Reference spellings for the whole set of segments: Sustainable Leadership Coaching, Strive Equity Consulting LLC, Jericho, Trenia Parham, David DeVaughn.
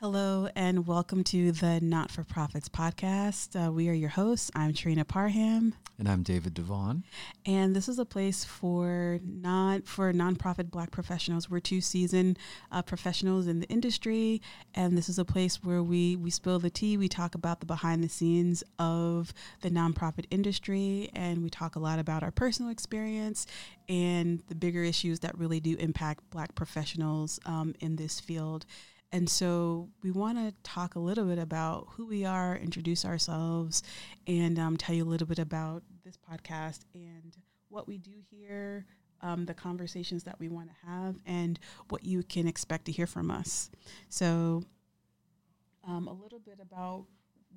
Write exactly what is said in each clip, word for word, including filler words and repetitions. Hello and welcome to the Not-for-Profits podcast. Uh, we are your hosts. I'm Trenia Parham. And I'm David DeVaughn. And this is a place for not for nonprofit Black professionals. We're two seasoned uh, professionals in the industry, and this is a place where we we spill the tea. We talk about the behind the scenes of the nonprofit industry, and we talk a lot about our personal experience and the bigger issues that really do impact Black professionals um, in this field. And so we want to talk a little bit about who we are, introduce ourselves, and um, tell you a little bit about this podcast and what we do here, um, the conversations that we want to have, and what you can expect to hear from us. So um, a little bit about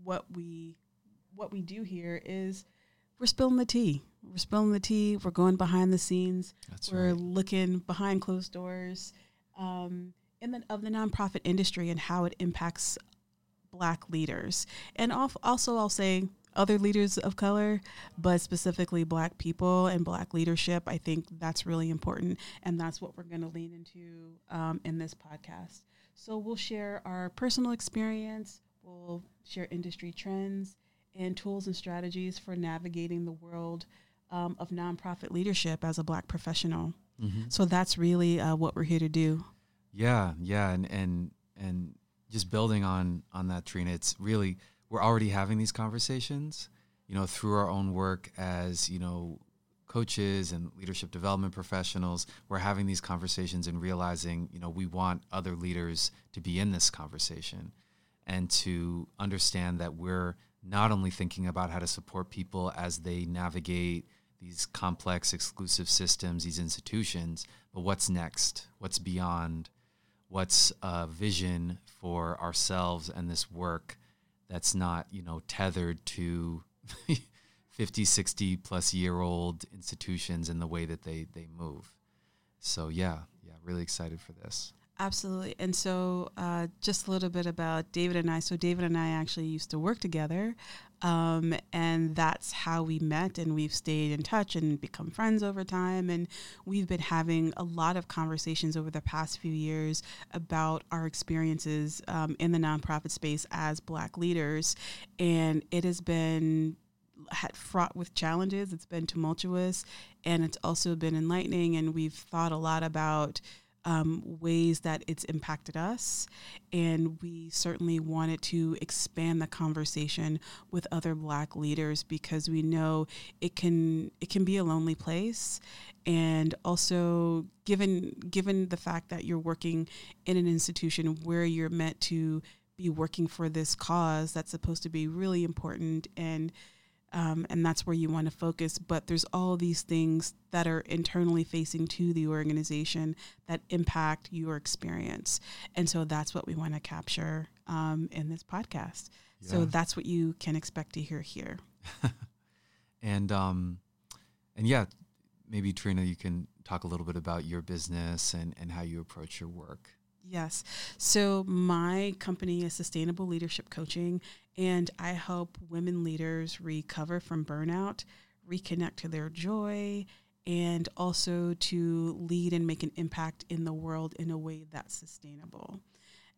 what we what we do here is we're spilling the tea. We're spilling the tea. We're going behind the scenes. That's we're right. looking behind closed doors. Um in the, of the nonprofit industry and how it impacts Black leaders. And also, I'll say other leaders of color, but specifically Black people and Black leadership. I think that's really important, and that's what we're going to lean into um, in this podcast. So we'll share our personal experience, we'll share industry trends, and tools and strategies for navigating the world um, of nonprofit leadership as a Black professional. Mm-hmm. So that's really uh, what we're here to do. Yeah, yeah, and and and just building on on that, Trenia, it's really we're already having these conversations, you know, through our own work as, you know, coaches and leadership development professionals. We're having these conversations and realizing, you know, we want other leaders to be in this conversation and to understand that we're not only thinking about how to support people as they navigate these complex, exclusive systems, these institutions, but what's next? What's beyond? What's a vision for ourselves and this work that's not, you know, tethered to fifty, sixty plus year old institutions and the way that they, they move. So yeah, yeah, really excited for this. Absolutely. And so uh, just a little bit about David and I. So David and I actually used to work together, um, and that's how we met, and we've stayed in touch and become friends over time. And we've been having a lot of conversations over the past few years about our experiences um, in the nonprofit space as Black leaders. And it has been had fraught with challenges. It's been tumultuous, and it's also been enlightening. And we've thought a lot about Um, ways that it's impacted us, and we certainly wanted to expand the conversation with other Black leaders because we know it can it can be a lonely place, and also given given the fact that you're working in an institution where you're meant to be working for this cause that's supposed to be really important, and Um, and that's where you want to focus. But there's all these things that are internally facing to the organization that impact your experience. And so that's what we want to capture um, in this podcast. Yeah. So that's what you can expect to hear here. and um, and yeah, maybe, Trenia, you can talk a little bit about your business and, and how you approach your work. Yes. So my company is Sustainable Leadership Coaching, and I help women leaders recover from burnout, reconnect to their joy, and also to lead and make an impact in the world in a way that's sustainable.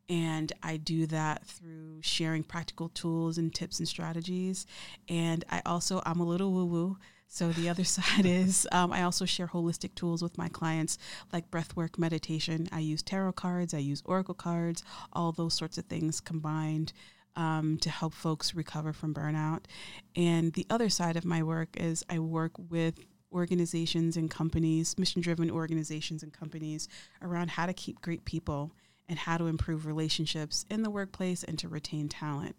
And I do that through sharing practical tools and tips and strategies. And I also, I'm a little woo-woo. So the other side is um, I also share holistic tools with my clients, like breathwork, meditation. I use tarot cards. I use oracle cards, all those sorts of things combined um, to help folks recover from burnout. And the other side of my work is I work with organizations and companies, mission-driven organizations and companies, around how to keep great people and how to improve relationships in the workplace and to retain talent.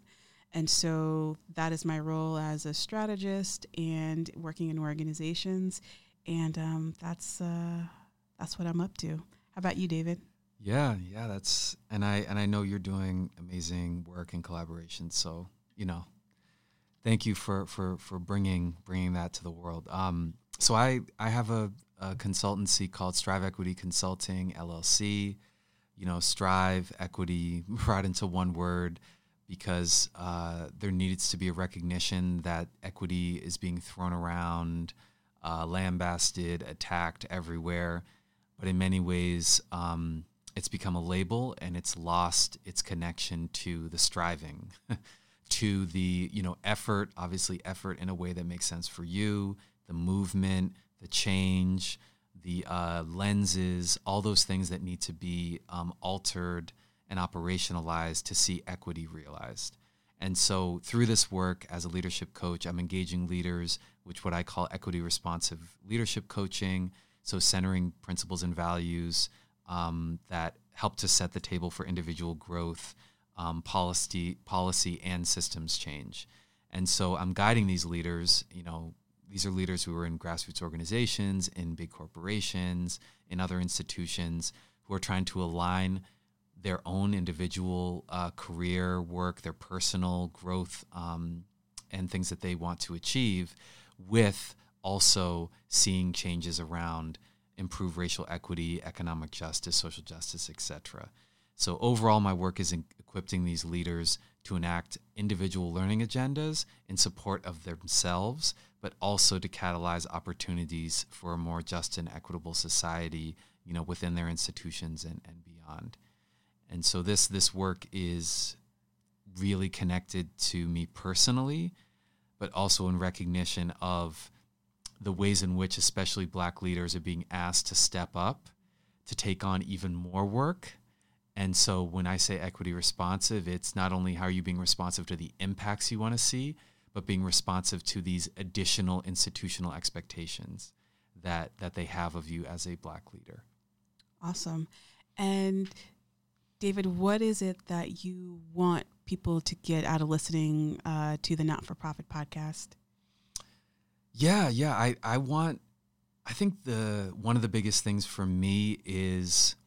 And so that is my role as a strategist and working in organizations. And um, that's uh, that's what I'm up to. How about you, David? Yeah, yeah, that's and I and I know you're doing amazing work and collaboration. So, you know, thank you for for for bringing bringing that to the world. Um, so I I have a, a consultancy called Strive Equity Consulting L L C. You know, Strive Equity brought into one word, because uh, there needs to be a recognition that equity is being thrown around, uh, lambasted, attacked everywhere. But in many ways, um, It's become a label, and it's lost its connection to the striving, to the, you know, effort, obviously effort in a way that makes sense for you, the movement, the change, the uh, lenses, all those things that need to be um, altered and operationalized to see equity realized. And so through this work as a leadership coach, I'm engaging leaders, which what I call equity responsive leadership coaching, so centering principles and values um, that help to set the table for individual growth, um, policy, policy and systems change. And so I'm guiding these leaders, you know, these are leaders who are in grassroots organizations, in big corporations, in other institutions, who are trying to align their own individual uh, career work, their personal growth, um, and things that they want to achieve, with also seeing changes around improve racial equity, economic justice, social justice, et cetera. So overall, my work is in equipping these leaders to enact individual learning agendas in support of themselves, but also to catalyze opportunities for a more just and equitable society, you know, within their institutions and, and beyond. And so this this work is really connected to me personally, but also in recognition of the ways in which especially Black leaders are being asked to step up, to take on even more work. And so when I say equity responsive, it's not only how are you being responsive to the impacts you want to see, but being responsive to these additional institutional expectations that that they have of you as a Black leader. Awesome. And David, what is it that you want people to get out of listening uh, to the Not-for-Profit podcast? Yeah, yeah. I, I want, I think the one of the biggest things for me is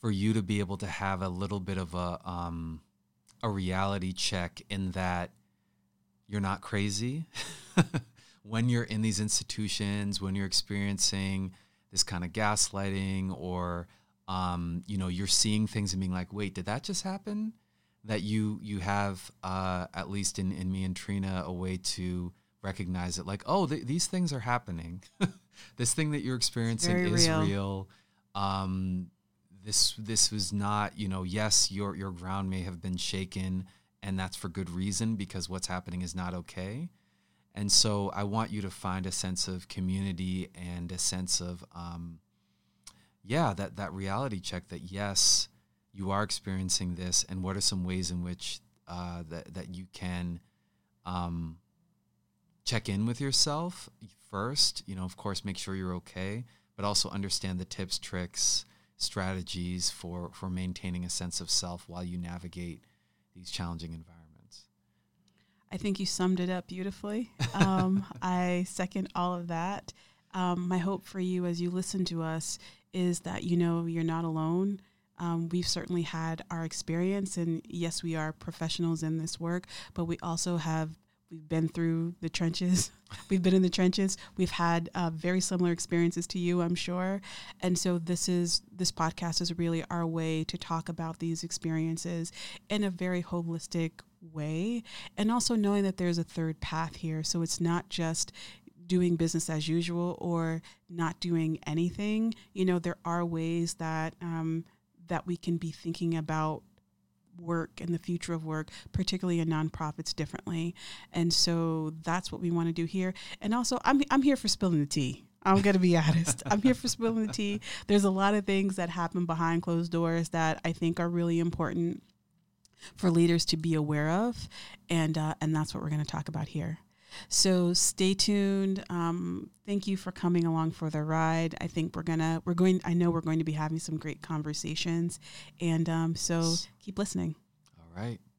for you to be able to have a little bit of a um, a reality check in that you're not crazy. When you're in these institutions, when you're experiencing this kind of gaslighting or Um, you know, you're seeing things and being like, wait, did that just happen? That you you have, uh, at least in, in me and Trenia, a way to recognize it. Like, oh, th- these things are happening. This thing that you're experiencing is real. real. Um, this this was not, you know, yes, your your ground may have been shaken, and that's for good reason, because what's happening is not okay. And so I want you to find a sense of community and a sense of... Um, Yeah, that, that reality check that, yes, you are experiencing this, and what are some ways in which uh, that, that you can um, check in with yourself first. You know, of course, make sure you're okay, but also understand the tips, tricks, strategies for, for maintaining a sense of self while you navigate these challenging environments. I think you summed it up beautifully. Um, I second all of that. Um, my hope for you as you listen to us is that, you know, you're not alone. Um, we've certainly had our experience, and yes, we are professionals in this work, but we also have, we've been through the trenches. We've been in the trenches. We've had uh, very similar experiences to you, I'm sure. And so this is, this podcast is really our way to talk about these experiences in a very holistic way, and also knowing that there's a third path here. So it's not just doing business as usual or not doing anything. You know, there are ways that um, that we can be thinking about work and the future of work, particularly in nonprofits, differently. And so that's what we want to do here. And also, I'm I'm here for spilling the tea. I'm going to be honest. I'm here for spilling the tea. There's a lot of things that happen behind closed doors that I think are really important for leaders to be aware of. And uh, and that's what we're going to talk about here. So stay tuned. Um, thank you for coming along for the ride. I think we're gonna, we're going, I know we're going to be having some great conversations, and um, so keep listening. All right.